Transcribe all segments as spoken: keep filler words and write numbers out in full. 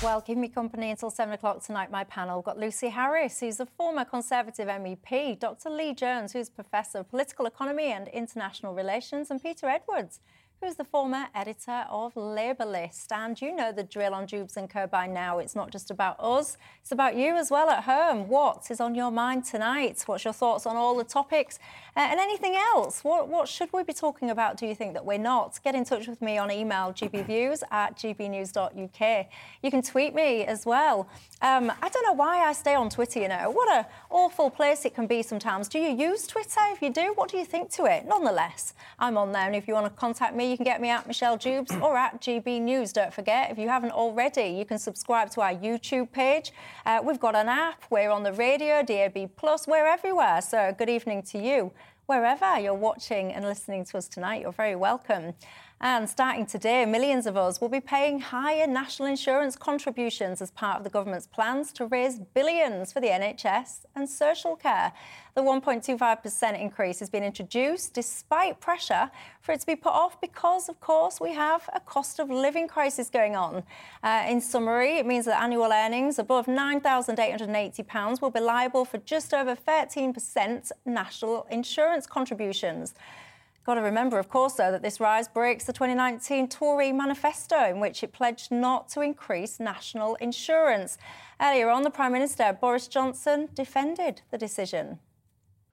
Well, keep me company until seven o'clock tonight, my panel. We've got Lucy Harris, who's a former Conservative M E P, Doctor Lee Jones, who's Professor of Political Economy and International Relations, and Peter Edwards, who's the former editor of LabourList. And you know the drill on Dewbs and Co. by now. It's not just about us, it's about you as well at home. What is on your mind tonight? What's your thoughts on all the topics? Uh, and anything else? What, what should we be talking about, do you think, that we're not? Get in touch with me on email, g b views at g b news dot u k. You can tweet me as well. Um, I don't know why I stay on Twitter, you know. What an awful place it can be sometimes. Do you use Twitter? If you do, what do you think to it? Nonetheless, I'm on there, and if you want to contact me, you can get me at Michelle Jubes or at G B News. Don't forget, if you haven't already, you can subscribe to our YouTube page. Uh, we've got an app. We're on the radio, D A B plus, we're everywhere. So good evening to you. Wherever you're watching and listening to us tonight, you're very welcome. And starting today, millions of us will be paying higher national insurance contributions as part of the government's plans to raise billions for the N H S and social care. The one point two five percent increase has been introduced despite pressure for it to be put off because, of course, we have a cost of living crisis going on. Uh, in summary, it means that annual earnings above nine thousand eight hundred eighty pounds will be liable for just over thirteen percent national insurance contributions. Got to remember, of course, though, that this rise breaks the twenty nineteen Tory manifesto in which it pledged not to increase national insurance. Earlier on, the Prime Minister, Boris Johnson, defended the decision.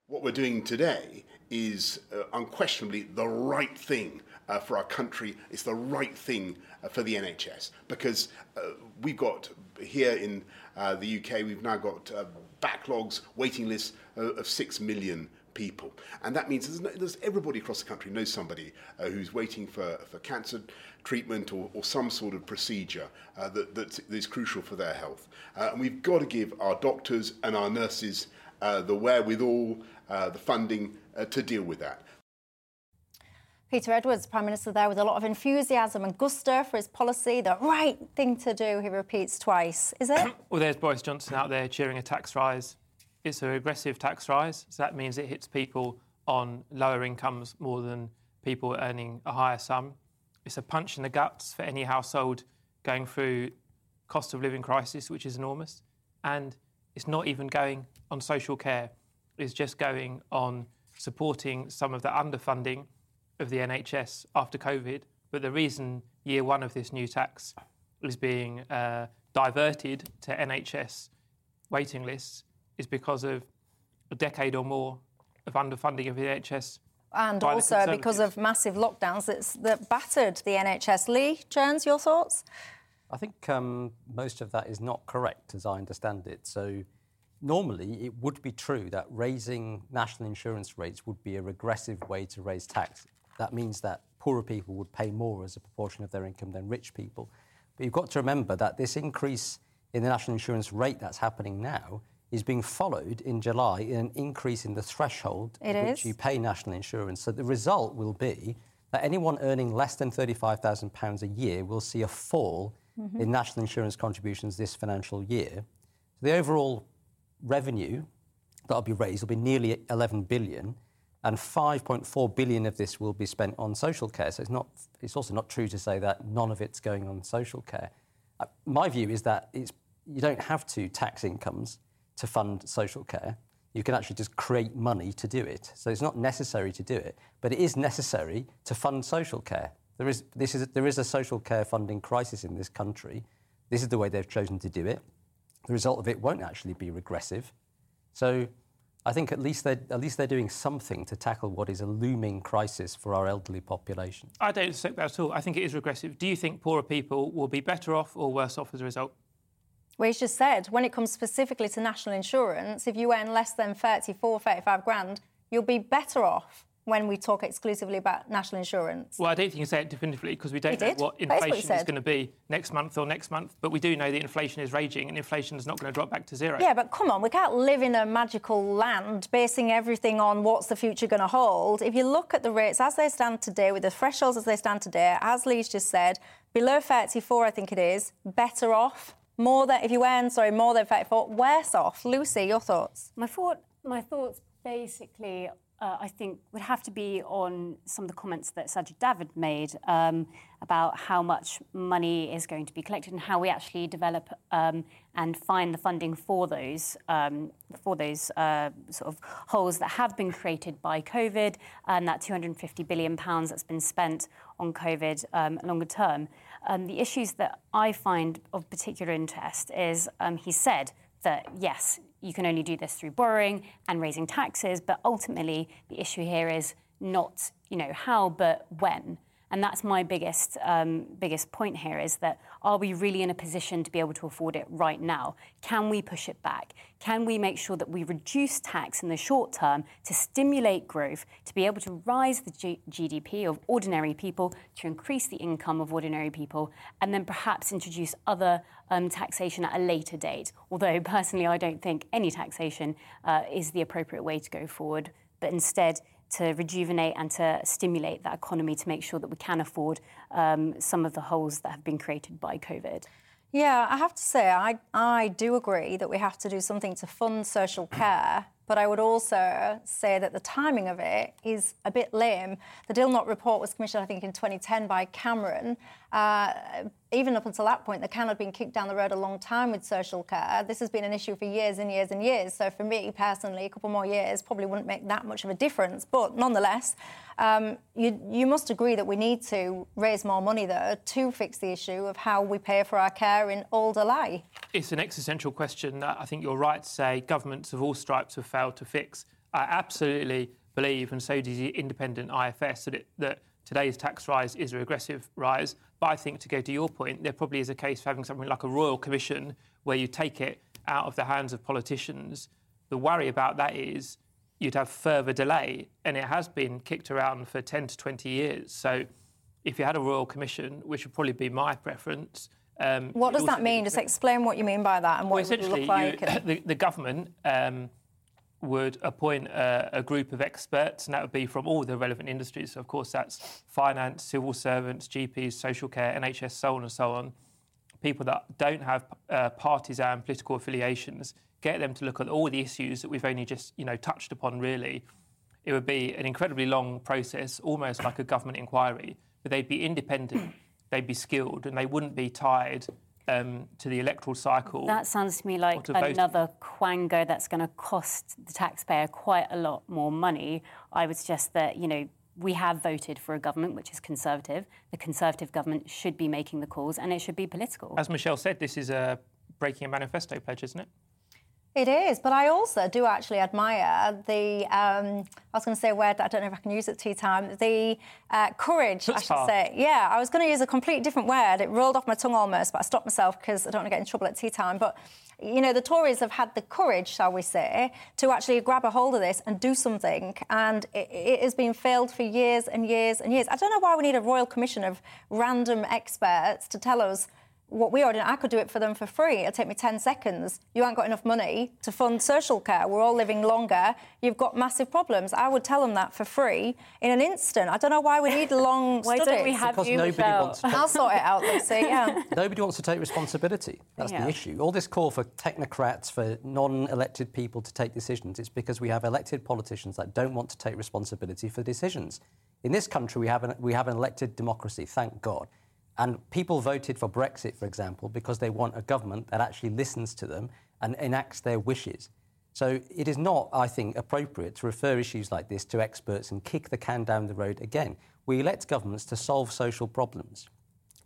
What we're doing today is uh, unquestionably the right thing uh, for our country. It's the right thing uh, for the N H S because uh, we've got here in uh, the U K, we've now got uh, backlogs, waiting lists uh, of six million people. And that means there's, no, there's everybody across the country knows somebody uh, who's waiting for, for cancer treatment or, or some sort of procedure uh, that, that's, that is crucial for their health. Uh, and we've got to give our doctors and our nurses uh, the wherewithal, uh, the funding uh, to deal with that. Peter Edwards, Prime Minister, there with a lot of enthusiasm and gusto for his policy. The right thing to do, he repeats twice. Is it? Well, there's Boris Johnson out there cheering a tax rise. It's a regressive tax rise, so that means it hits people on lower incomes more than people earning a higher sum. It's a punch in the guts for any household going through cost of living crisis, which is enormous. And it's not even going on social care. It's just going on supporting some of the underfunding of the N H S after COVID. But the reason year one of this new tax is being uh, diverted to N H S waiting lists is because of a decade or more of underfunding of the N H S. And also because of massive lockdowns that's, that battered the N H S. Lee Jones, your thoughts? I think um, most of that is not correct, as I understand it. So normally it would be true that raising national insurance rates would be a regressive way to raise tax. That means that poorer people would pay more as a proportion of their income than rich people. But you've got to remember that this increase in the national insurance rate that's happening now is being followed in July in an increase in the threshold at which you pay national insurance. So the result will be that anyone earning less than thirty-five thousand pounds a year will see a fall mm-hmm. in national insurance contributions this financial year. So the overall revenue that will be raised will be nearly eleven billion pounds, and five point four billion pounds of this will be spent on social care. So it's not. It's also not true to say that none of it's going on social care. Uh, my view is that it's you don't have to tax incomes to fund social care. You can actually just create money to do it. So it's not necessary to do it, but it is necessary to fund social care. There is this is there is a social care funding crisis in this country. This is the way they've chosen to do it. The result of it won't actually be regressive. So I think at least they're, at least they're doing something to tackle what is a looming crisis for our elderly population. I don't accept that at all. I think it is regressive. Do you think poorer people will be better off or worse off as a result? Well, as you just said, when it comes specifically to national insurance, if you earn less than thirty-four, thirty-five grand, you'll be better off. when we talk exclusively about national insurance? Well, I don't think you say it definitively because we don't know what inflation is going to be next month or next month. But we do know that inflation is raging and inflation is not going to drop back to zero. Yeah, but come on, we can't live in a magical land basing everything on what's the future going to hold. If you look at the rates as they stand today, with the thresholds as they stand today, as Lee's just said, below thirty-four, I think it is, better off. More than, if you earn, sorry, more than thirty-four, worse off. Lucy, your thoughts? My thought, my thoughts basically... Uh, I think would have to be on some of the comments that Sajid David made um, about how much money is going to be collected and how we actually develop um, and find the funding for those um, for those uh, sort of holes that have been created by COVID and that two hundred fifty billion pounds that's been spent on COVID um, longer term. Um, the issues that I find of particular interest is um, he said that, yes, you can only do this through borrowing and raising taxes, but ultimately the issue here is not, you know, how, but when. And that's my biggest um, biggest point here is that are we really in a position to be able to afford it right now? Can we push it back? Can we make sure that we reduce tax in the short term to stimulate growth, to be able to rise the G- GDP of ordinary people, to increase the income of ordinary people, and then perhaps introduce other um, taxation at a later date? Although, personally, I don't think any taxation uh, is the appropriate way to go forward, but instead to rejuvenate and to stimulate that economy to make sure that we can afford um, some of the holes that have been created by COVID. Yeah, I have to say, I, I do agree that we have to do something to fund social care, but I would also say that the timing of it is a bit lame. The Dilnot Report was commissioned, I think, in twenty ten by Cameron. Uh, even up until that point, the can had been kicked down the road a long time with social care. This has been an issue for years and years and years. So for me, personally, a couple more years probably wouldn't make that much of a difference. But nonetheless, um, you, you must agree that we need to raise more money, though, to fix the issue of how we pay for our care in older life. It's an existential question that I think you're right to say governments of all stripes have failed to fix. I absolutely believe, and so does the independent I F S, that, it, that today's tax rise is a regressive rise. But I think, to go to your point, there probably is a case for having something like a Royal Commission where you take it out of the hands of politicians. The worry about that is you'd have further delay, and it has been kicked around for ten to twenty years. So if you had a Royal Commission, which would probably be my preference... Um, what does that mean? Just explain what you mean by that and what well, it would look like. You, and... the, the government... Um, would appoint a, a group of experts, and that would be from all the relevant industries. So, of course, that's finance, civil servants, G Ps, social care, N H S, so on and so on. People that don't have uh, partisan political affiliations, get them to look at all the issues that we've only just, you know, touched upon, really. It would be an incredibly long process, almost like a government inquiry, but they'd be independent, they'd be skilled, and they wouldn't be tied... Um, to the electoral cycle. That sounds to me like another quango that's going to cost the taxpayer quite a lot more money. I would suggest that, you know, we have voted for a government which is Conservative. The Conservative government should be making the calls and it should be political. As Michelle said, this is a breaking a manifesto pledge, isn't it? It is, but I also do actually admire the, um, I was going to say a word that I don't know if I can use at tea time, the uh, courage, That's I should hard. say. Yeah, I was going to use a completely different word. It rolled off my tongue almost, but I stopped myself because I don't want to get in trouble at tea time. But, you know, the Tories have had the courage, shall we say, to actually grab a hold of this and do something. And it, it has been failed for years and years and years. I don't know why we need a Royal Commission of random experts to tell us what we already know. I could do it for them for free. It'll take me ten seconds. You haven't got enough money to fund social care. We're all living longer. You've got massive problems. I would tell them that for free in an instant. I don't know why we need long why studies. Why don't we have because you, nobody wants to take... I'll sort it out, Lucy, yeah. Nobody wants to take responsibility. That's yeah. the issue. All this call for technocrats, for non-elected people to take decisions, it's because we have elected politicians that don't want to take responsibility for decisions. In this country, we have an, we have an elected democracy, thank God. And people voted for Brexit, for example, because they want a government that actually listens to them and enacts their wishes. So it is not, I think, appropriate to refer issues like this to experts and kick the can down the road again. We elect governments to solve social problems.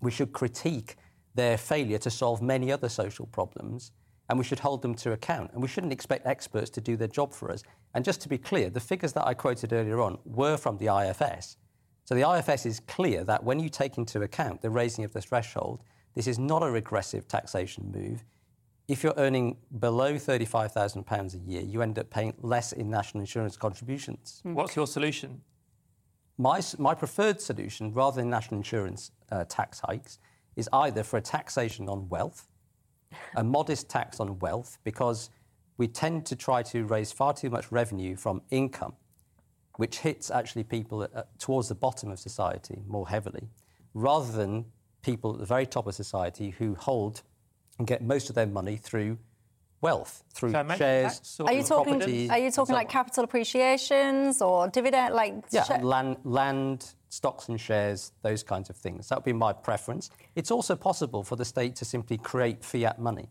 We should critique their failure to solve many other social problems, and we should hold them to account. And we shouldn't expect experts to do their job for us. And just to be clear, the figures that I quoted earlier on were from the I F S. So the I F S is clear that when you take into account the raising of the threshold, this is not a regressive taxation move. If you're earning below thirty-five thousand pounds a year, you end up paying less in national insurance contributions. What's your solution? My, my preferred solution, rather than national insurance uh, tax hikes, is either for a taxation on wealth, a modest tax on wealth, because we tend to try to raise far too much revenue from income, which hits actually people at, at, towards the bottom of society more heavily, rather than people at the very top of society who hold and get most of their money through wealth, through so shares, are you talking, property. Are you talking so like on. capital appreciations or dividend? Like yeah, sh- land, land, stocks and shares, those kinds of things. That would be my preference. It's also possible for the state to simply create fiat money.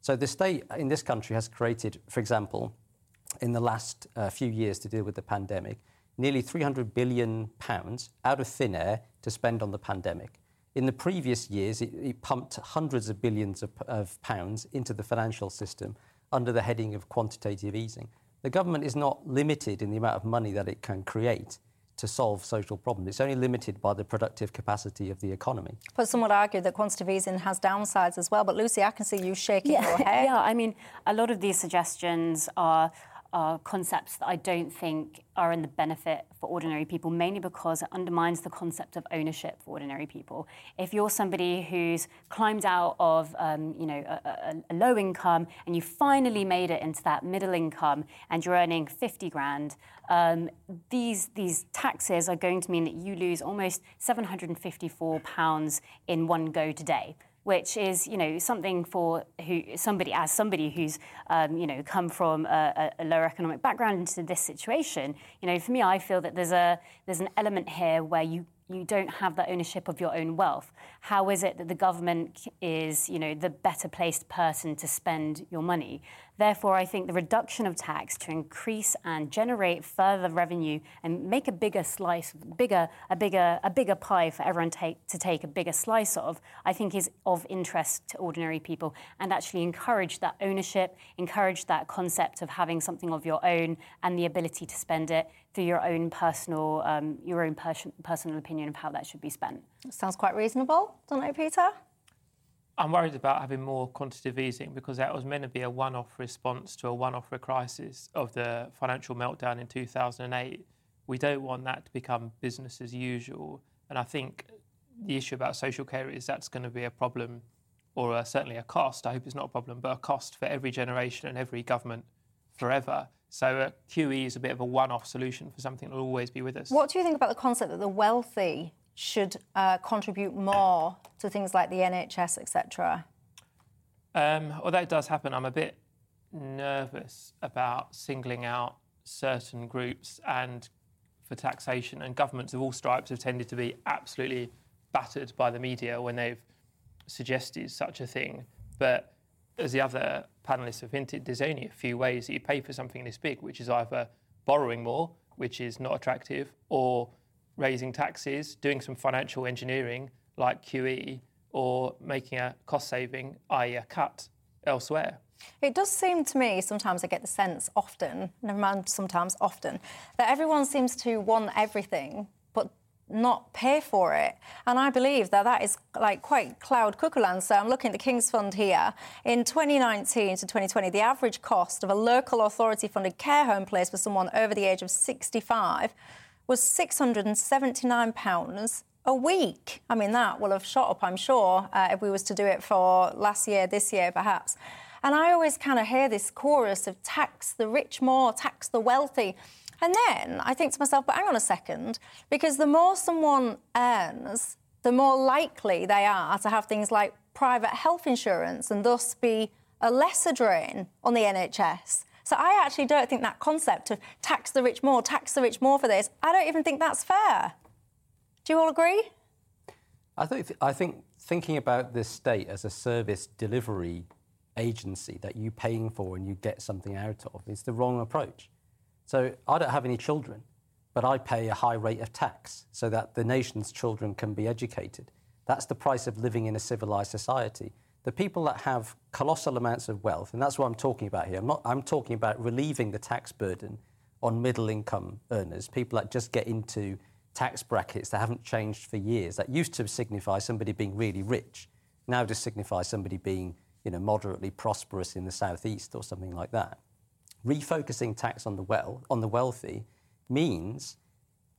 So the state in this country has created, for example, in the last uh, few years to deal with the pandemic, nearly three hundred billion pounds out of thin air to spend on the pandemic. In the previous years, it, it pumped hundreds of billions of, of pounds into the financial system under the heading of quantitative easing. The government is not limited in the amount of money that it can create to solve social problems. It's only limited by the productive capacity of the economy. But some would argue that quantitative easing has downsides as well. But, Lucy, I can see you shaking yeah, your head. Yeah, I mean, a lot of these suggestions are... are concepts that I don't think are in the benefit for ordinary people, mainly because it undermines the concept of ownership for ordinary people. If you're somebody who's climbed out of, um, you know, a, a, a low income and you finally made it into that middle income and you're earning fifty grand, um, these these taxes are going to mean that you lose almost seven hundred fifty-four pounds in one go today, which is, you know, something for who somebody as somebody who's, um, you know, come from a, a lower economic background into this situation. You know, for me, I feel that there's a there's an element here where you, you don't have the ownership of your own wealth. How is it that the government is, you know, the better placed person to spend your money? Therefore, I think the reduction of tax to increase and generate further revenue and make a bigger slice, bigger a bigger a bigger pie for everyone take, to take a bigger slice of, I think is of interest to ordinary people, and actually encourage that ownership, encourage that concept of having something of your own and the ability to spend it through your own personal um, your own pers- personal opinion of how that should be spent. Sounds quite reasonable, don't it, Peter? I'm worried about having more quantitative easing because that was meant to be a one-off response to a one-off crisis of the financial meltdown in two thousand eight. We don't want that to become business as usual. And I think the issue about social care is that's going to be a problem, or a, certainly a cost. I hope it's not a problem, but a cost for every generation and every government forever. So Q E is a bit of a one-off solution for something that will always be with us. What do you think about the concept that the wealthy should uh, contribute more to things like the N H S, et cetera? Um, although it does happen, I'm a bit nervous about singling out certain groups and for taxation, and governments of all stripes have tended to be absolutely battered by the media when they've suggested such a thing. But as the other panellists have hinted, there's only a few ways that you pay for something this big, which is either borrowing more, which is not attractive, or raising taxes, doing some financial engineering like Q E, or making a cost saving, that is a cut elsewhere. It does seem to me, sometimes I get the sense often, never mind sometimes often, that everyone seems to want everything but not pay for it. And I believe that that is like quite cloud cuckoo land. So I'm looking at the King's Fund here. In twenty nineteen to twenty twenty, the average cost of a local authority-funded care home place for someone over the age of sixty-five was six hundred seventy-nine pounds a week. I mean, that will have shot up, I'm sure, uh, if we was to do it for last year, this year, perhaps. And I always kind of hear this chorus of tax the rich more, tax the wealthy. And then I think to myself, but hang on a second, because the more someone earns, the more likely they are to have things like private health insurance and thus be a lesser drain on the N H S. So I actually don't think that concept of tax the rich more, tax the rich more for this, I don't even think that's fair. Do you all agree? I think I think thinking about the state as a service delivery agency that you're paying for and you get something out of is the wrong approach. So I don't have any children, but I pay a high rate of tax so that the nation's children can be educated. That's the price of living in a civilised society. The people that have colossal amounts of wealth, and that's what I'm talking about here, I'm not, I'm talking about relieving the tax burden on middle-income earners, people that just get into tax brackets that haven't changed for years, that used to signify somebody being really rich, now just signifies somebody being, you know, moderately prosperous in the southeast or something like that. Refocusing tax on the well, on the wealthy means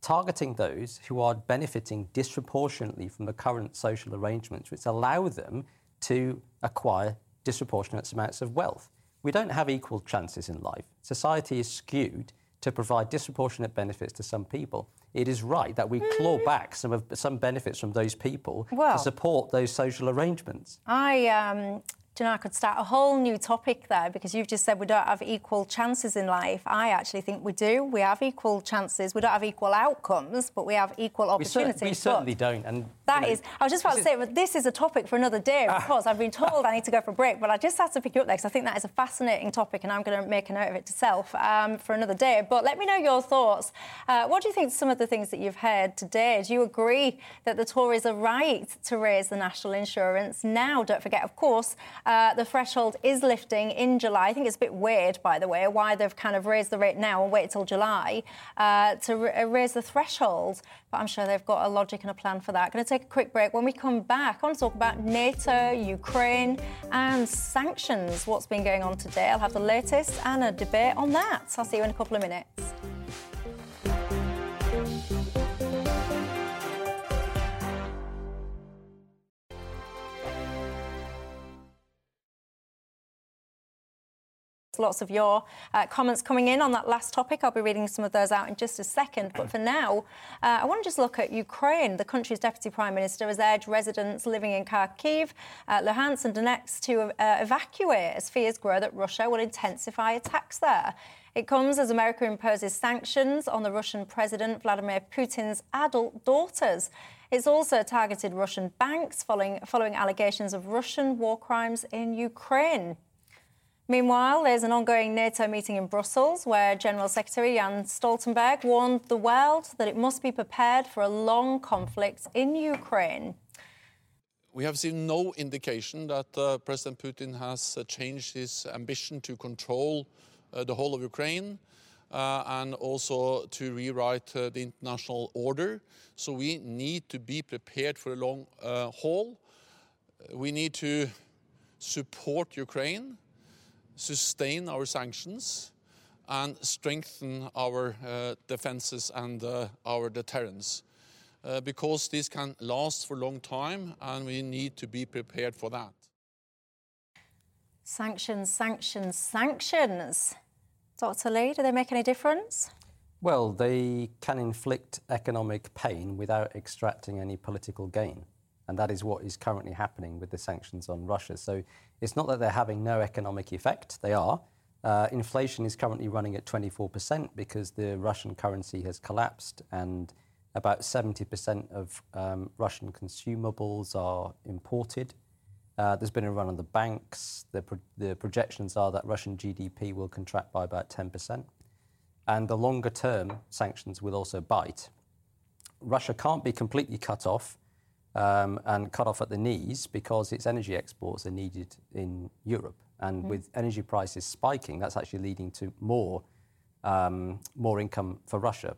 targeting those who are benefiting disproportionately from the current social arrangements, which allow them to acquire disproportionate amounts of wealth. We don't have equal chances in life. Society is skewed to provide disproportionate benefits to some people. It is right that we claw back some of some benefits from those people well, to support those social arrangements. I um, do you know, I could start a whole new topic there, because you've just said we don't have equal chances in life. I actually think we do. We have equal chances. We don't have equal outcomes, but we have equal opportunities. We, cer- we certainly don't. And that you know, is. I was just about to say, but this is a topic for another day. Of course, I've been told I need to go for a break, but I just had to pick you up there because I think that is a fascinating topic, and I'm going to make a note of it to self um, for another day. But let me know your thoughts. Uh, what do you think? Some of the things that you've heard today. Do you agree that the Tories are right to raise the national insurance now? Don't forget, of course. Uh, the threshold is lifting in July. I think it's a bit weird, by the way, why they've kind of raised the rate now and waited till July uh, to r- raise the threshold. But I'm sure they've got a logic and a plan for that. Going to take a quick break. When we come back, I want to talk about NATO, Ukraine and sanctions, what's been going on today. I'll have the latest and a debate on that. I'll see you in a couple of minutes. Lots of your uh, comments coming in on that last topic. I'll be reading some of those out in just a second. But for now, uh, I want to just look at Ukraine. The country's Deputy Prime Minister has urged residents living in Kharkiv, uh, Luhansk and Donetsk to uh, evacuate as fears grow that Russia will intensify attacks there. It comes as America imposes sanctions on the Russian President Vladimir Putin's adult daughters. It's also targeted Russian banks following, following allegations of Russian war crimes in Ukraine. Meanwhile, there's an ongoing NATO meeting in Brussels where General Secretary Jens Stoltenberg warned the world that it must be prepared for a long conflict in Ukraine. We have seen no indication that uh, President Putin has uh, changed his ambition to control uh, the whole of Ukraine uh, and also to rewrite uh, the international order. So we need to be prepared for a long uh, haul. We need to support Ukraine, sustain our sanctions and strengthen our uh, defenses and uh, our deterrence uh, because this can last for a long time and we need to be prepared for that. Sanctions, sanctions, sanctions. Doctor Lee, do they make any difference? Well, they can inflict economic pain without extracting any political gain. And that is what is currently happening with the sanctions on Russia. So it's not that they're having no economic effect. They are. Uh, inflation is currently running at twenty-four percent because the Russian currency has collapsed and about seventy percent of um, Russian consumables are imported. Uh, there's been a run on the banks. The, pro- the projections are that Russian G D P will contract by about ten percent. And the longer term sanctions will also bite. Russia can't be completely cut off. Um, and cut off at the knees because its energy exports are needed in Europe. And mm-hmm. with energy prices spiking, that's actually leading to more, um, more income for Russia.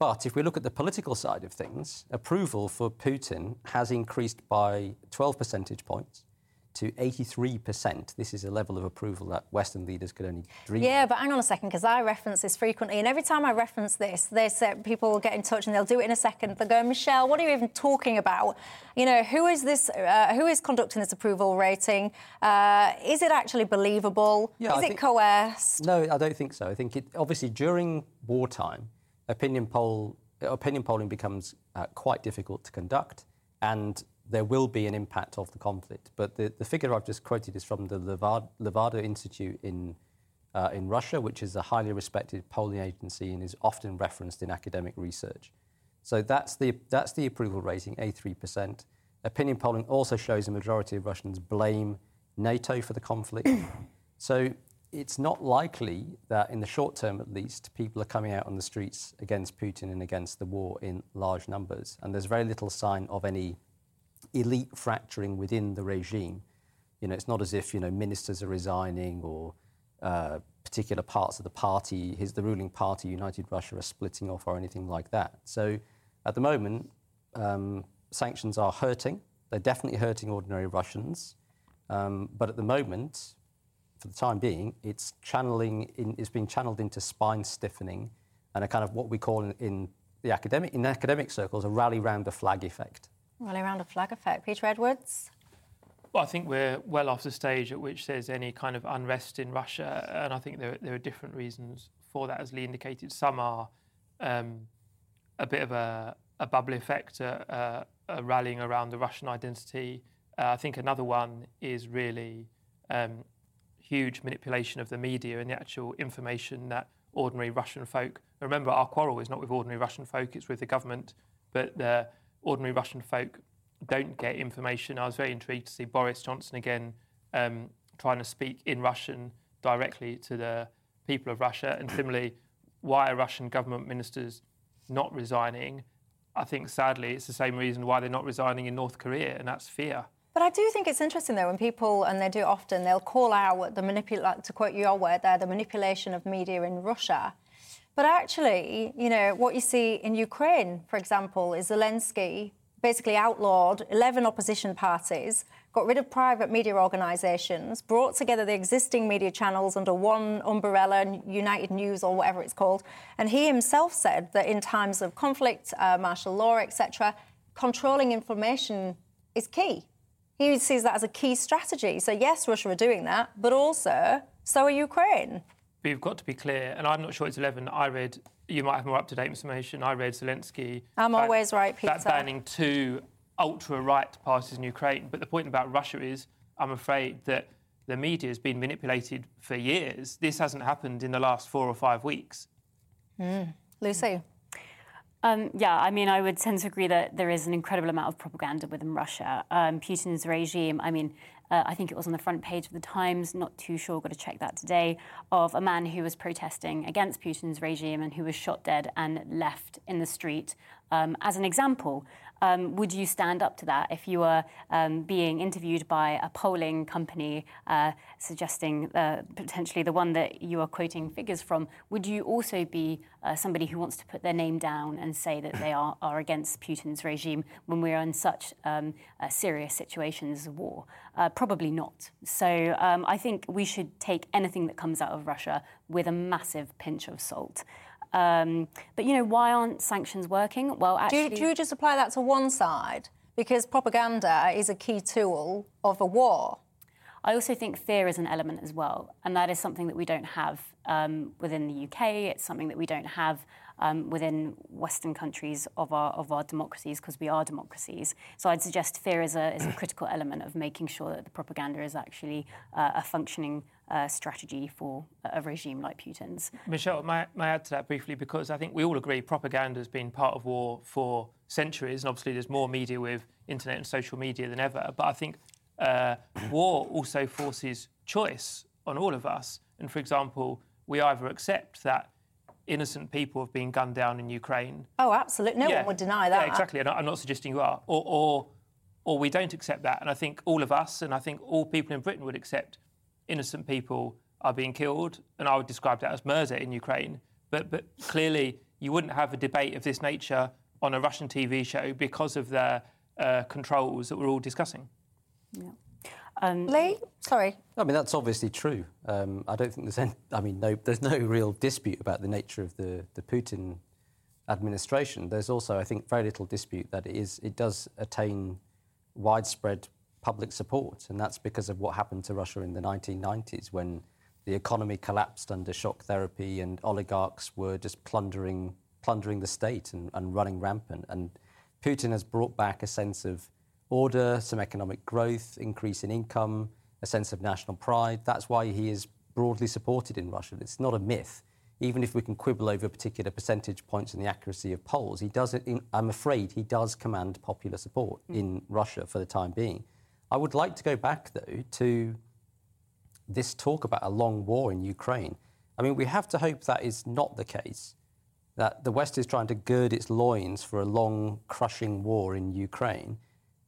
But if we look at the political side of things, approval for Putin has increased by twelve percentage points. To eighty-three percent. This is a level of approval that Western leaders could only dream yeah, of. Yeah, but hang on a second, because I reference this frequently, and every time I reference this, they say people will get in touch and they'll do it in a second. They'll go, Michelle, what are you even talking about? You know, who is this? Uh, who is conducting this approval rating? Uh, is it actually believable? Yeah, is I it think, coerced? No, I don't think so. I think it, obviously during wartime, opinion poll opinion polling becomes uh, quite difficult to conduct, and there will be an impact of the conflict. But the, the figure I've just quoted is from the Levada, Levada Institute in uh, in Russia, which is a highly respected polling agency and is often referenced in academic research. So that's the that's the approval rating, eighty-three percent. Opinion polling also shows a majority of Russians blame NATO for the conflict. So it's not likely that in the short term, at least, people are coming out on the streets against Putin and against the war in large numbers. And there's very little sign of any elite fracturing within the regime. You know, it's not as if, you know, ministers are resigning or uh, particular parts of the party, his, the ruling party, United Russia, are splitting off or anything like that. So at the moment, um, sanctions are hurting. They're definitely hurting ordinary Russians. Um, but at the moment, for the time being, it's channeling, in, it's being channeled into spine stiffening and a kind of what we call in, in the academic in academic circles, a rally round the flag effect. Rally round the flag effect. Peter Edwards? Well, I think we're well off the stage at which there's any kind of unrest in Russia, and I think there, there are different reasons for that, as Lee indicated. Some are um, a bit of a, a bubble effect, a, a, a rallying around the Russian identity. Uh, I think another one is really um, huge manipulation of the media and the actual information that ordinary Russian folk... Remember, our quarrel is not with ordinary Russian folk, it's with the government, but the ordinary Russian folk don't get information. I was very intrigued to see Boris Johnson again um, trying to speak in Russian directly to the people of Russia. And similarly, why are Russian government ministers not resigning? I think, sadly, it's the same reason why they're not resigning in North Korea, and that's fear. But I do think it's interesting, though, when people, and they do often, they'll call out, the manipul- like, to quote your word there, the manipulation of media in Russia. But actually, you know, what you see in Ukraine, for example, is Zelensky basically outlawed eleven opposition parties, got rid of private media organisations, brought together the existing media channels under one umbrella, United News or whatever it's called, and he himself said that in times of conflict, uh, martial law, et cetera, controlling information is key. He sees that as a key strategy. So, yes, Russia are doing that, but also, so are Ukraine. We've got to be clear, and I'm not sure it's eleven. I read, you might have more up-to-date information, I read Zelensky... I'm ban- always right, Peter. That ...banning two ultra-right parties in Ukraine. But the point about Russia is, I'm afraid, that the media has been manipulated for years. This hasn't happened in the last four or five weeks. Mm. Lucy? Um, yeah, I mean, I would tend to agree that there is an incredible amount of propaganda within Russia. Um, Putin's regime, I mean... Uh, I think it was on the front page of The Times, not too sure, got to check that today, of a man who was protesting against Putin's regime and who was shot dead and left in the street. Um, as an example, um, would you stand up to that if you were um, being interviewed by a polling company uh, suggesting uh, potentially the one that you are quoting figures from? Would you also be uh, somebody who wants to put their name down and say that they are, are against Putin's regime when we are in such um, uh, serious situations of war? Uh, probably not. So um, I think we should take anything that comes out of Russia with a massive pinch of salt. Um, but, you know, why aren't sanctions working? Well, actually... Do you, do you just apply that to one side? Because propaganda is a key tool of a war. I also think fear is an element as well, and that is something that we don't have um, within the U K. It's something that we don't have um, within Western countries of our of our democracies, because we are democracies. So I'd suggest fear is a is a critical element of making sure that the propaganda is actually uh, a functioning uh, strategy for a regime like Putin's. Michelle, may, may I add to that briefly, because I think we all agree propaganda has been part of war for centuries, and obviously there's more media with internet and social media than ever. But I think. Uh, war also forces choice on all of us. And, for example, we either accept that innocent people have been gunned down in Ukraine... Oh, absolutely. No yeah. one would deny that. Yeah, exactly. And I'm not suggesting you are. Or, or or we don't accept that. And I think all of us, and I think all people in Britain would accept innocent people are being killed, and I would describe that as murder in Ukraine. But, but clearly you wouldn't have a debate of this nature on a Russian T V show because of the uh, controls that we're all discussing. Yeah. Um, Lee, sorry. I mean, that's obviously true. Um, I don't think there's any... I mean, no, there's no real dispute about the nature of the, the Putin administration. There's also, I think, very little dispute that it is it does attain widespread public support, and that's because of what happened to Russia in the nineteen nineties when the economy collapsed under shock therapy and oligarchs were just plundering plundering the state and, and running rampant. And Putin has brought back a sense of order, some economic growth, increase in income, a sense of national pride. That's why he is broadly supported in Russia. It's not a myth. Even if we can quibble over particular percentage points and the accuracy of polls, he does, I'm afraid he does command popular support mm. in Russia for the time being. I would like to go back, though, to this talk about a long war in Ukraine. I mean, we have to hope that is not the case, that the West is trying to gird its loins for a long, crushing war in Ukraine.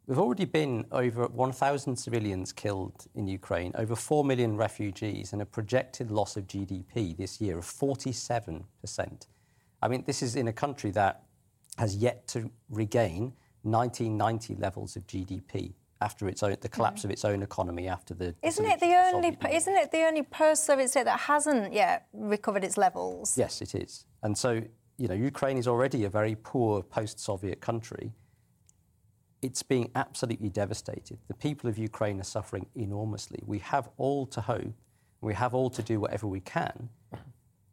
We've already been over one thousand civilians killed in Ukraine, over four million refugees, and a projected loss of G D P this year of forty-seven percent. I mean, this is in a country that has yet to regain nineteen ninety levels of G D P after its own, the collapse mm. of its own economy after the... Isn't it the only isn't it the only post-Soviet state that hasn't yet recovered its levels? Yes, it is. And so you know, Ukraine is already a very poor post-Soviet country. It's being absolutely devastated. The people of Ukraine are suffering enormously. We have all to hope, we have all to do whatever we can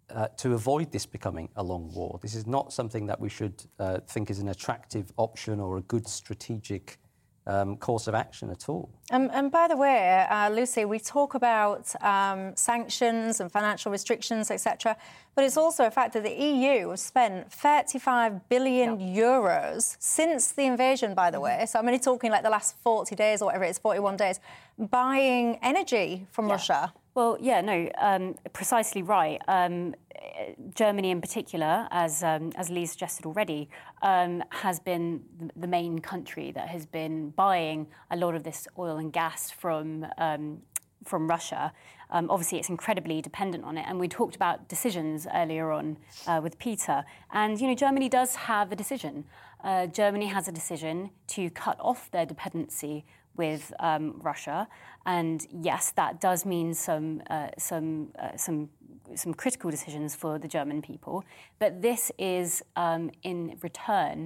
uh, to avoid this becoming a long war. This is not something that we should uh, think is an attractive option or a good strategic Um, course of action at all. Um, and by the way, uh, Lucy, we talk about um, sanctions and financial restrictions, et cetera, but it's also a fact that the E U has spent thirty-five billion yeah. euros since the invasion, by the way, so I'm only talking like the last forty days or whatever it is, forty-one days, buying energy from yeah. Russia. Well, yeah, no, um, precisely right. Um, Germany in particular, as um, as Lee suggested already, um, has been the main country that has been buying a lot of this oil and gas from um, from Russia. Um, obviously, it's incredibly dependent on it. And we talked about decisions earlier on uh, with Peter. And, you know, Germany does have a decision. Uh, Germany has a decision to cut off their dependency with um, Russia, and yes, that does mean some uh, some uh, some some critical decisions for the German people. But this is um, in return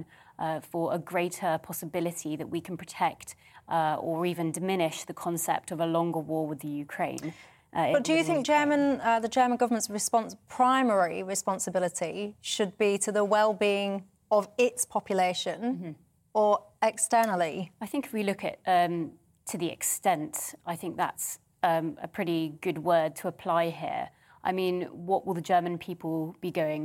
uh, for a greater possibility that we can protect uh, or even diminish the concept of a longer war with the Ukraine. Uh, but do you think German, uh, the German government's response, primary responsibility, should be to the well-being of its population? Mm-hmm. Or externally? I think if we look at um, to the extent, I think that's um, a pretty good word to apply here. I mean, what will the German people be going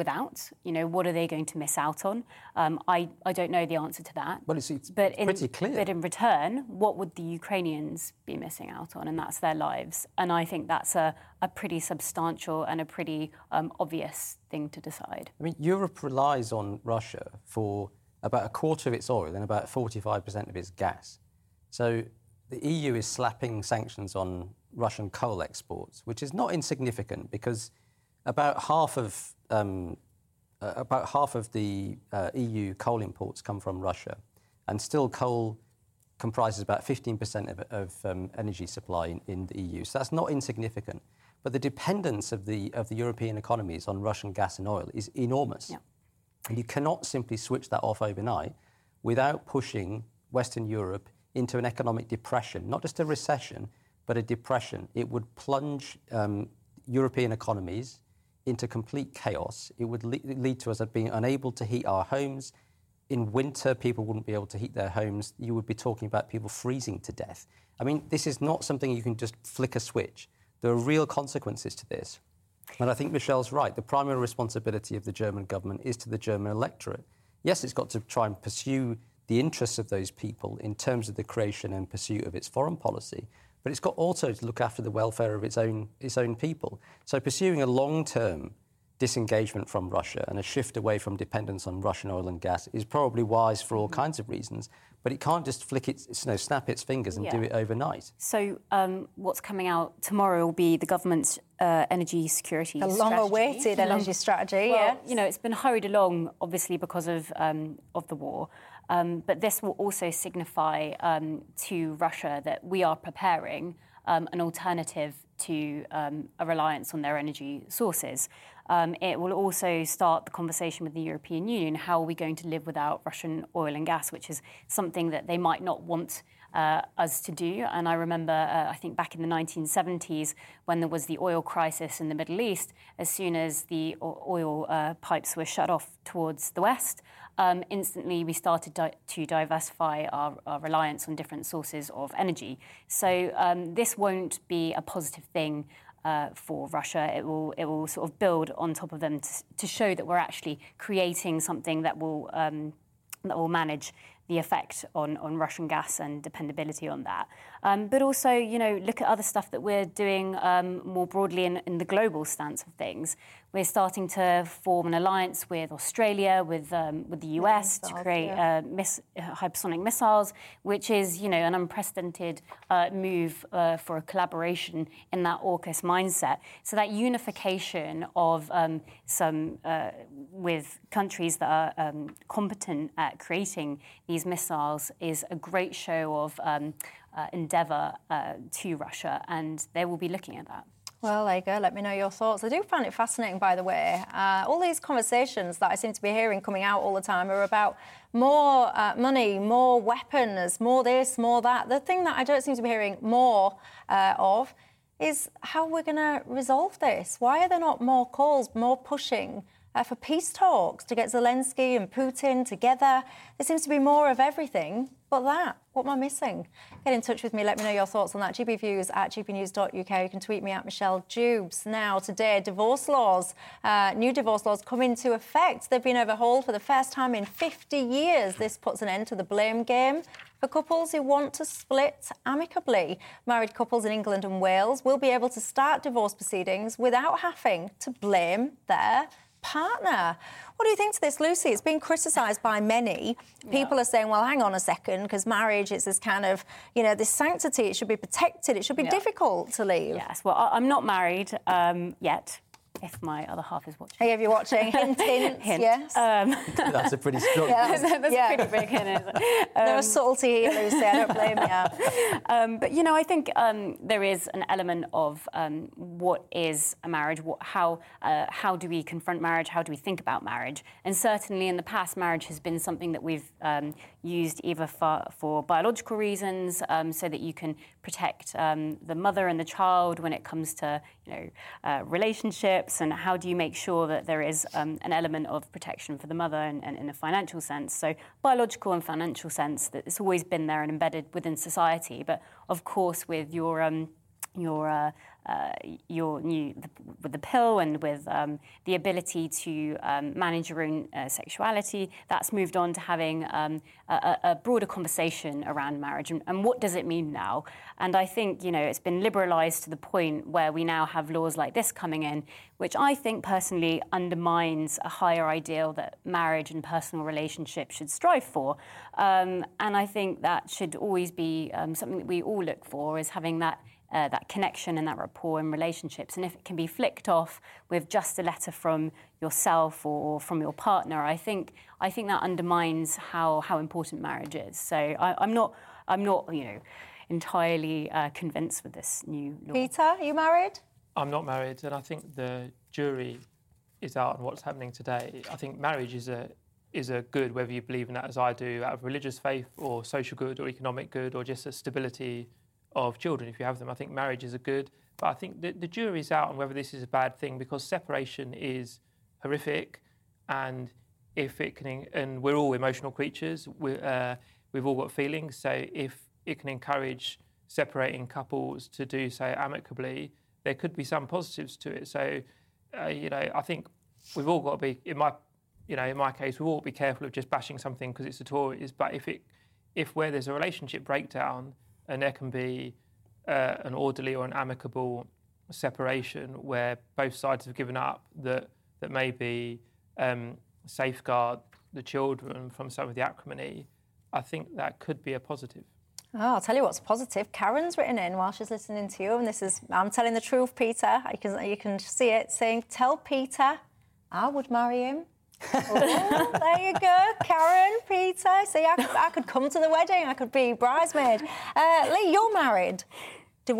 without? You know, what are they going to miss out on? Um, I, I don't know the answer to that. Well, it's, it's but in, pretty clear. But in return, what would the Ukrainians be missing out on? And that's their lives. And I think that's a, a pretty substantial and a pretty um, obvious thing to decide. I mean, Europe relies on Russia for about a quarter of its oil and about forty-five percent of its gas. So the E U is slapping sanctions on Russian coal exports, which is not insignificant because about half of um, uh, about half of the uh, E U coal imports come from Russia, and still coal comprises about fifteen percent of, of um, energy supply in, in the E U. So that's not insignificant. But the dependence of the of the European economies on Russian gas and oil is enormous. Yeah. And you cannot simply switch that off overnight without pushing Western Europe into an economic depression, not just a recession, but a depression. It would plunge um, European economies into complete chaos. It would le- lead to us being unable to heat our homes. In winter, people wouldn't be able to heat their homes. You would be talking about people freezing to death. I mean, this is not something you can just flick a switch. There are real consequences to this. And I think Michelle's right. The primary responsibility of the German government is to the German electorate. Yes, it's got to try and pursue the interests of those people in terms of the creation and pursuit of its foreign policy, but it's got also to look after the welfare of its own its own people. So pursuing a long-term disengagement from Russia and a shift away from dependence on Russian oil and gas is probably wise for all kinds of reasons, but it can't just flick its, you know, snap its fingers and yeah. do it overnight. So um, what's coming out tomorrow will be the government's uh, energy security strategy. A long-awaited energy strategy, well, yeah. You know, it's been hurried along, obviously, because of um, of the war. Um, but this will also signify um, to Russia that we are preparing um, an alternative to um, a reliance on their energy sources. Um, it will also start the conversation with the European Union. How are we going to live without Russian oil and gas, which is something that they might not want uh, us to do. And I remember, uh, I think back in the nineteen seventies, when there was the oil crisis in the Middle East, as soon as the oil uh, pipes were shut off towards the West, um, instantly we started di- to diversify our, our reliance on different sources of energy. So um, this won't be a positive thing Uh, for Russia. It will it will sort of build on top of them to, to show that we're actually creating something that will um, that will manage the effect on, on Russian gas and dependability on that. Um, but also, you know, look at other stuff that we're doing um, more broadly in, in the global stance of things. We're starting to form an alliance with Australia, with um, with the U S missiles, to create yeah. uh, miss- hypersonic missiles, which is, you know, an unprecedented uh, move uh, for a collaboration in that AUKUS mindset. So that unification of um, some uh, with countries that are um, competent at creating these missiles is a great show of um, uh, endeavour uh, to Russia, and they will be looking at that. Well, there you go. Let me know your thoughts. I do find it fascinating, by the way. Uh, all these conversations that I seem to be hearing coming out all the time are about more uh, money, more weapons, more this, more that. The thing that I don't seem to be hearing more uh, of is how we're going to resolve this. Why are there not more calls, more pushing uh, for peace talks to get Zelensky and Putin together? There seems to be more of everything but that. What am I missing? Get in touch with me. Let me know your thoughts on that. G B Views at g b news dot u k. You can tweet me at Michelle Jubbury. Now, today, divorce laws, uh, new divorce laws come into effect. They've been overhauled for the first time in fifty years. This puts an end to the blame game for couples who want to split amicably. Married couples in England and Wales will be able to start divorce proceedings without having to blame their partner. What do you think to this, Lucy? It's been criticised by many. People yeah. are saying, well, hang on a second, because marriage is this kind of, you know, this sanctity. It should be protected. It should be yeah. difficult to leave. Yes, well, I'm not married um, yet, if my other half is watching. Hey, if you're watching, hint, hint, hint. Yes. Um, that's a pretty strong yeah. That's yeah. a pretty big hint, isn't it? Um, there was subtlety here, Lucy. I don't blame you. Um, but, you know, I think um, there is an element of um, what is a marriage, what, how uh, how do we confront marriage, how do we think about marriage? And certainly in the past, marriage has been something that we've um, used either for, for biological reasons, um, so that you can protect um, the mother and the child when it comes to, you know, uh, relationships. And how do you make sure that there is um, an element of protection for the mother and, and in a financial sense? So biological and financial sense, that it's always been there and embedded within society. But of course, with your um, your uh, uh, your new the, with the pill and with um, the ability to um, manage your own uh, sexuality, that's moved on to having um, a, a broader conversation around marriage and, and what does it mean now. And I think, you know, it's been liberalised to the point where we now have laws like this coming in, which I think personally undermines a higher ideal that marriage and personal relationships should strive for. Um, and I think that should always be um, something that we all look for, is having that Uh, that connection and that rapport in relationships. And if it can be flicked off with just a letter from yourself or from your partner, I think I think that undermines how, how important marriage is. So I, I'm not I'm not you know entirely uh, convinced with this new law. Peter, are you married? I'm not married, and I think the jury is out on what's happening today. I think marriage is a is a good, whether you believe in that as I do, out of religious faith or social good or economic good or just a stability of children, if you have them. I think marriage is a good, but I think the, the jury's out on whether this is a bad thing, because separation is horrific, and if it can, and we're all emotional creatures, we're, uh, we've all got feelings, so if it can encourage separating couples to do so amicably, there could be some positives to it. So, uh, you know, I think we've all got to be, in my, you know, in my case, we've all got to be careful of just bashing something because it's the Tories, but if it, if where there's a relationship breakdown, and there can be uh, an orderly or an amicable separation where both sides have given up, that that maybe um, safeguard the children from some of the acrimony, I think that could be a positive. Oh, I'll tell you what's positive. Karen's written in while she's listening to you, and this is, I'm telling the truth, Peter. You can, you can see it, saying, tell Peter I would marry him. Oh, there you go, Karen, Peter. See, I could, I could come to the wedding. I could be bridesmaid. Uh, Lee, you're married.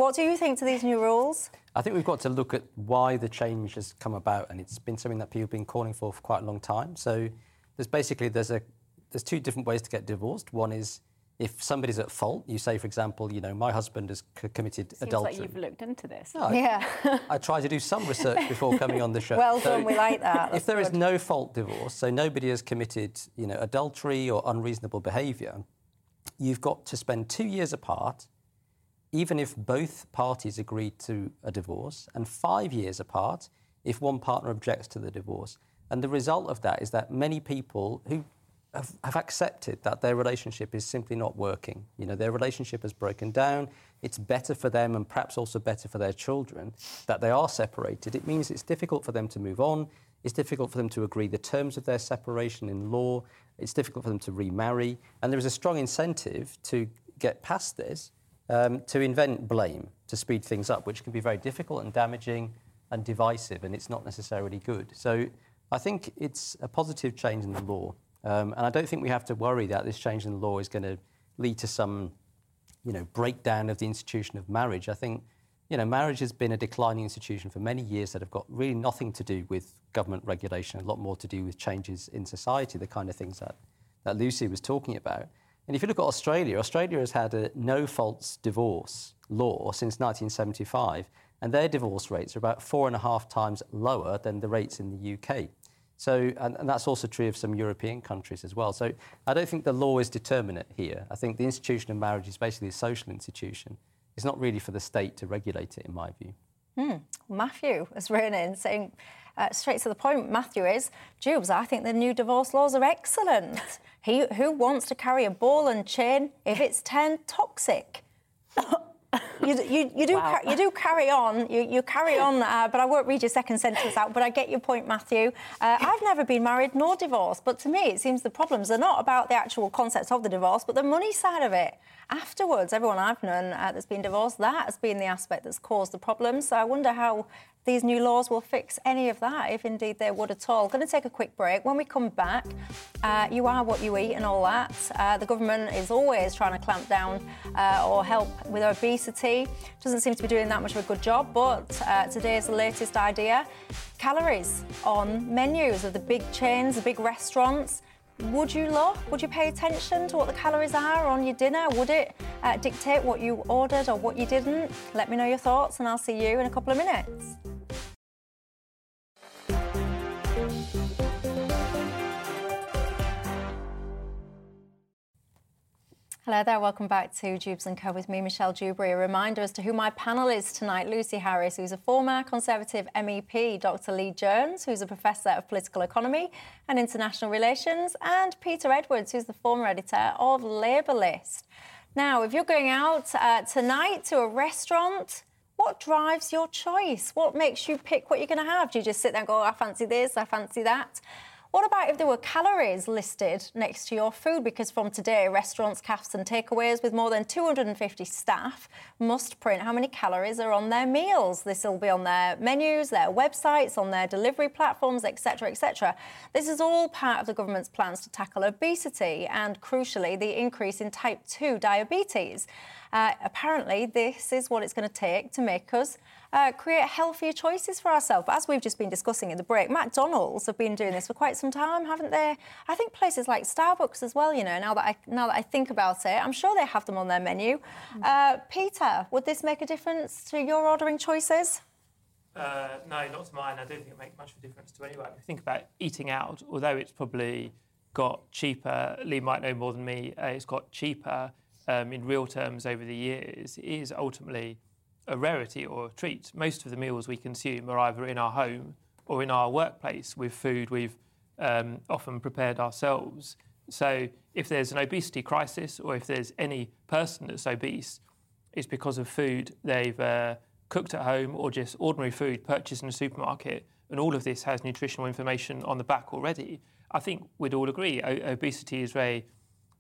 What do you think to these new rules? I think we've got to look at why the change has come about, and it's been something that people have been calling for for quite a long time. So there's basically there's a there's two different ways to get divorced. One is if somebody's at fault, you say, for example, you know, my husband has c- committed Seems adultery. Seems like you've looked into this. No, yeah. I, I try to do some research before coming on the show. Well so done, we like that. That's if there good. Is no fault divorce, so nobody has committed, you know, adultery or unreasonable behaviour, you've got to spend two years apart, even if both parties agree to a divorce, and five years apart if one partner objects to the divorce. And the result of that is that many people who have accepted that their relationship is simply not working. You know, their relationship has broken down. It's better for them and perhaps also better for their children that they are separated. It means it's difficult for them to move on. It's difficult for them to agree the terms of their separation in law. It's difficult for them to remarry. And there is a strong incentive to get past this, um, to invent blame, to speed things up, which can be very difficult and damaging and divisive, and it's not necessarily good. So I think it's a positive change in the law. Um, and I don't think we have to worry that this change in the law is going to lead to some, you know, breakdown of the institution of marriage. I think you know, marriage has been a declining institution for many years that have got really nothing to do with government regulation, a lot more to do with changes in society, the kind of things that, that Lucy was talking about. And if you look at Australia, Australia has had a no-faults divorce law since nineteen seventy-five, and their divorce rates are about four and a half times lower than the rates in the U K. So, and, and that's also true of some European countries as well. So I don't think the law is determinate here. I think the institution of marriage is basically a social institution. It's not really for the state to regulate it, in my view. Mm. Matthew has written in saying, uh, straight to the point, Matthew is, Jubes, I think the new divorce laws are excellent. he, who wants to carry a ball and chain if it's turned toxic? You, you, you, do wow. car- you do carry on, you, you carry on, uh, but I won't read your second sentence out, but I get your point, Matthew. Uh, I've never been married nor divorced, but to me it seems the problems are not about the actual concepts of the divorce, but the money side of it. Afterwards, everyone I've known uh, that's been divorced, that has been the aspect that's caused the problem, so I wonder how these new laws will fix any of that, if indeed they would at all. Going to take a quick break. When we come back, uh, you are what you eat and all that. Uh, the government is always trying to clamp down uh, or help with obesity. Doesn't seem to be doing that much of a good job, but uh, today's latest idea, calories on menus of the big chains, the big restaurants. Would you look? Would you pay attention to what the calories are on your dinner? Would it uh, dictate what you ordered or what you didn't? Let me know your thoughts and I'll see you in a couple of minutes. Hello there, welcome back to Dewbs and Co. with me, Michelle Jubbury. A reminder as to who my panel is tonight. Lucy Harris, who's a former Conservative M E P, Doctor Lee Jones, who's a Professor of Political Economy and International Relations, and Peter Edwards, who's the former editor of LabourList. Now, if you're going out uh, tonight to a restaurant, what drives your choice? What makes you pick what you're going to have? Do you just sit there and go, I fancy this, I fancy that? What about if there were calories listed next to your food? Because from today, restaurants, cafes and takeaways with more than two hundred fifty staff must print how many calories are on their meals. This will be on their menus, their websites, on their delivery platforms, et cetera, et cetera. This is all part of the government's plans to tackle obesity and, crucially, the increase in type two diabetes. Uh, apparently, this is what it's going to take to make us Uh, create healthier choices for ourselves. As we've just been discussing in the break, McDonald's have been doing this for quite some time, haven't they? I think places like Starbucks as well, you know, now that I now that I think about it, I'm sure they have them on their menu. Uh, Peter, would this make a difference to your ordering choices? Uh, no, not to mine. I don't think it makes much of a difference to anyone. If you think about eating out, although it's probably got cheaper, Lee might know more than me, uh, it's got cheaper um, in real terms over the years, it is ultimately a rarity or a treat. Most of the meals we consume are either in our home or in our workplace with food we've um, often prepared ourselves. So if there's an obesity crisis or if there's any person that's obese, it's because of food they've uh, cooked at home or just ordinary food purchased in a supermarket. And all of this has nutritional information on the back already. I think we'd all agree o- obesity is very,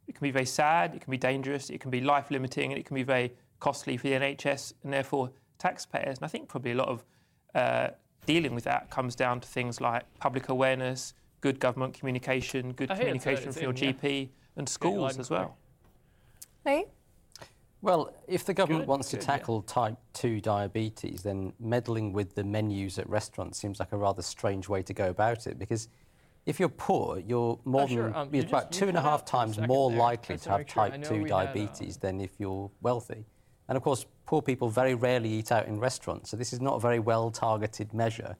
it can be very sad, it can be dangerous, it can be life-limiting, and it can be very costly for the N H S and therefore taxpayers. And I think probably a lot of uh, dealing with that comes down to things like public awareness, good government communication, good I communication from your in, G P yeah. and schools as well. Hey? Well, if the government good. wants good, to tackle yeah. type two diabetes, then meddling with the menus at restaurants seems like a rather strange way to go about it, because if you're poor, you're more oh, than sure. um, you're you about two and a half times more there. likely to have sure. type two diabetes had, uh, than if you're wealthy. And, of course, poor people very rarely eat out in restaurants, so this is not a very well-targeted measure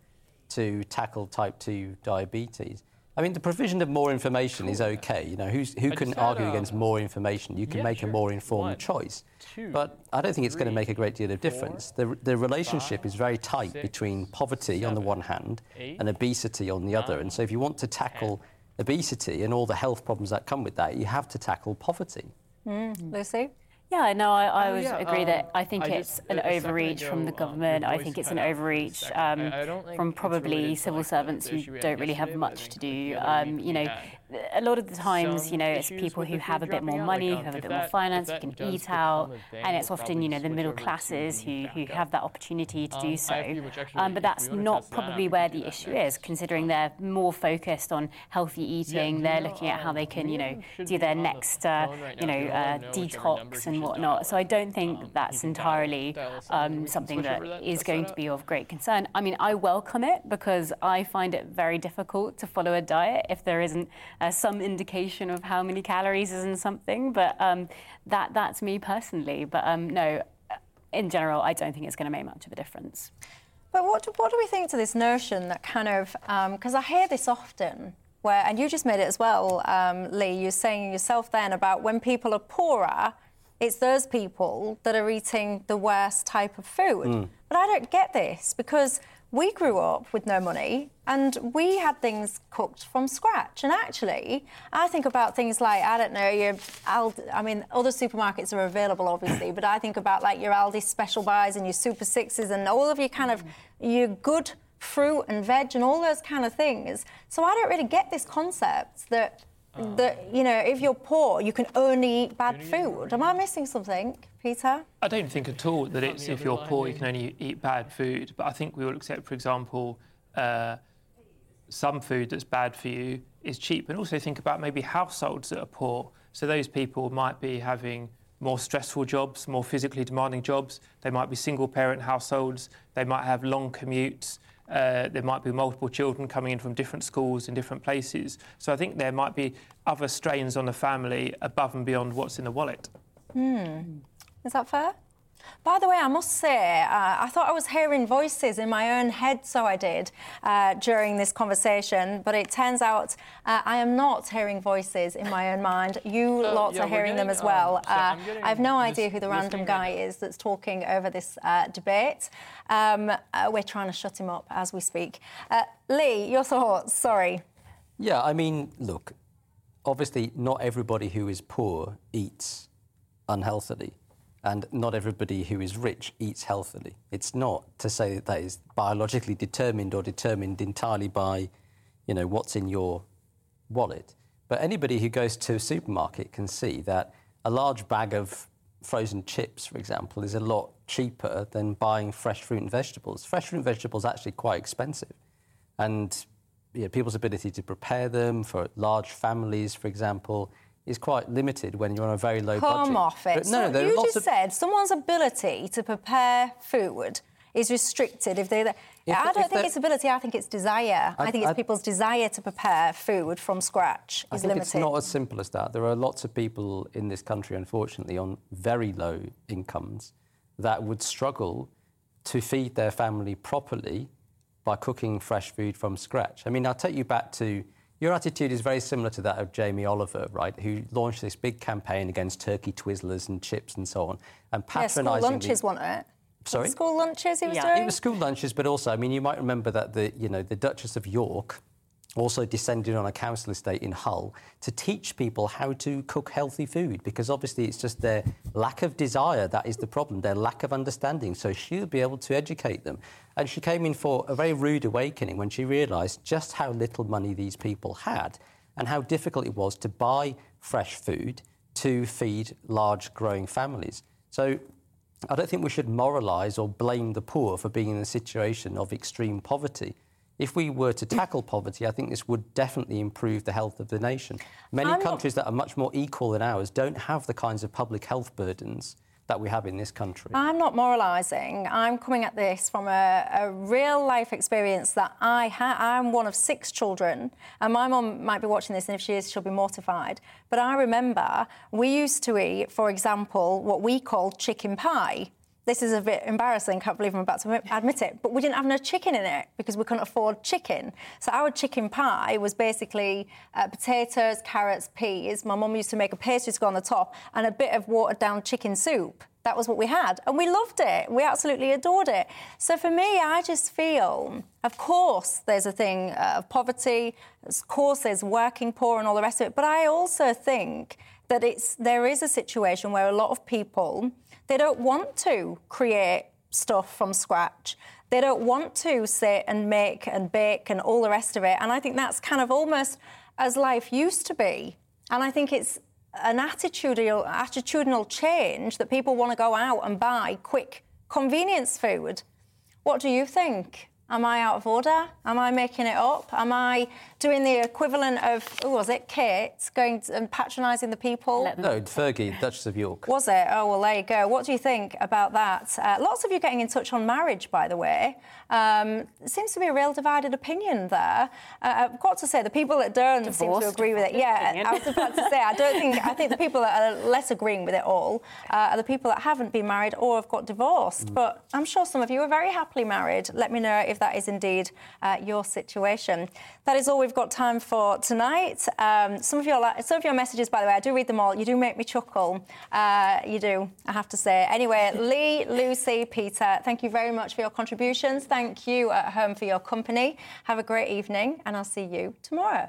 to tackle type two diabetes. I mean, the provision of more information is OK. You know, who's, who can argue against more information? You can yeah, make sure. a more informed One, choice. Two, but I don't think three, it's going to make a great deal of difference. Four, the, the relationship five, is very tight six, between poverty seven, on the one hand eight, and obesity on the nine, other. And so if you want to tackle ten. obesity and all the health problems that come with that, you have to tackle poverty. Mm. Lucy? Yeah, no, I, I would yeah, agree um, that I think I it's just, an overreach ago, from the government. Um, I think it's an overreach um, I, I from probably civil like servants who don't really have much to do. Um, you know, yeah. a lot of the times, Some you know, it's people who have a bit more money, who have a bit more finance, who can eat out, and it's often, you know, the middle classes who, who have that opportunity to do so. Um, but that's not probably where the issue is, considering they're more focused on healthy eating. They're looking at how they can, you know, do their next, uh, you know, uh, detox and whatnot. So I don't think that's entirely um, something that is going to be of great concern. I mean, I welcome it because I find it very difficult to follow a diet if there isn't uh, some indication of how many calories is in something. But um, that that's me personally. But um, no, in general, I don't think it's going to make much of a difference. But what do, what do we think to this notion that kind of, because um, I hear this often, where, and you just made it as well, um, Lee, you're saying yourself then about when people are poorer, it's those people that are eating the worst type of food. Mm. But I don't get this, because we grew up with no money and we had things cooked from scratch. And actually, I think about things like, I don't know, your Aldi, I mean, other supermarkets are available, obviously, but I think about like your Aldi special buys and your Super Sixes and all of your kind of, your good fruit and veg and all those kind of things. So I don't really get this concept that, um, that you know, if you're poor, you can only eat bad food. Am I missing something? Peter? I don't think at all that it's if you're poor you can only eat bad food, but I think we will accept, for example, uh, some food that's bad for you is cheap, and also think about maybe households that are poor. So those people might be having more stressful jobs, more physically demanding jobs. They might be single-parent households. They might have long commutes. Uh, there might be multiple children coming in from different schools in different places. So I think there might be other strains on the family above and beyond what's in the wallet. Mm. Is that fair? By the way, I must say, uh, I thought I was hearing voices in my own head, so I did, uh, during this conversation, but it turns out uh, I am not hearing voices in my own mind. You uh, lots yeah, are hearing getting, them as well. Um, so uh, I have no idea who the random guy right is that's talking over this uh, debate. Um, uh, we're trying to shut him up as we speak. Uh, Lee, your thoughts, sorry. Yeah, I mean, look, obviously not everybody who is poor eats unhealthily. And not everybody who is rich eats healthily. It's not to say that that is biologically determined or determined entirely by, you know, what's in your wallet. But anybody who goes to a supermarket can see that a large bag of frozen chips, for example, is a lot cheaper than buying fresh fruit and vegetables. Fresh fruit and vegetables are actually quite expensive. And you know, people's ability to prepare them for large families, for example, is quite limited when you're on a very low Home budget. Home office. No, there you are lots just of... said someone's ability to prepare food is restricted if they. I don't think they're... it's ability. I think it's desire. I, I think it's I... people's desire to prepare food from scratch is I think limited. It's not as simple as that. There are lots of people in this country, unfortunately, on very low incomes that would struggle to feed their family properly by cooking fresh food from scratch. I mean, I'll take you back to. Your attitude is very similar to that of Jamie Oliver, right, who launched this big campaign against turkey Twizzlers and chips and so on, and patronising... Yeah, school lunches, the... wasn't it? Sorry? Was it school lunches he was yeah. doing? It was school lunches, but also, I mean, you might remember that the, you know, the Duchess of York also descended on a council estate in Hull to teach people how to cook healthy food, because obviously it's just their lack of desire that is the problem, their lack of understanding, so she'll be able to educate them. And she came in for a very rude awakening when she realised just how little money these people had and how difficult it was to buy fresh food to feed large growing families. So I don't think we should moralise or blame the poor for being in a situation of extreme poverty. If we were to tackle poverty, I think this would definitely improve the health of the nation. Many I'm countries not... that are much more equal than ours don't have the kinds of public health burdens that we have in this country. I'm not moralising. I'm coming at this from a, a real-life experience that I ha- I'm one of six children, and my mum might be watching this, and if she is, she'll be mortified. But I remember we used to eat, for example, what we called chicken pie. This is a bit embarrassing, can't believe I'm about to admit it, but we didn't have no chicken in it because we couldn't afford chicken. So our chicken pie was basically uh, potatoes, carrots, peas. My mum used to make a pastry to go on the top and a bit of watered-down chicken soup. That was what we had, and we loved it. We absolutely adored it. So for me, I just feel, of course, there's a thing of poverty, of course there's working poor and all the rest of it, but I also think that it's there is a situation where a lot of people... They don't want to create stuff from scratch. They don't want to sit and make and bake and all the rest of it. And I think that's kind of almost as life used to be. And I think it's an attitudinal, attitudinal change that people want to go out and buy quick convenience food. What do you think? Am I out of order? Am I making it up? Am I doing the equivalent of, oh, was it Kate, going to, and patronising the people? No, Fergie, Duchess of York. Was it? Oh, well, there you go. What do you think about that? Uh, lots of you getting in touch on marriage, by the way. Um, seems to be a real divided opinion there. Uh, I've got to say, the people that don't Divorced. seem to agree with it. Yeah, opinion. I was about to say, I don't think, I think the people that are less agreeing with it all uh, are the people that haven't been married or have got divorced. Mm. But I'm sure some of you are very happily married. Let me know if that is indeed uh, your situation. That is all we've got time for tonight. Um, some of your some of your messages, by the way, I do read them all. You do make me chuckle. Uh, you do, I have to say. Anyway, Lee, Lucy, Peter, thank you very much for your contributions. Thank you at home for your company. Have a great evening, and I'll see you tomorrow.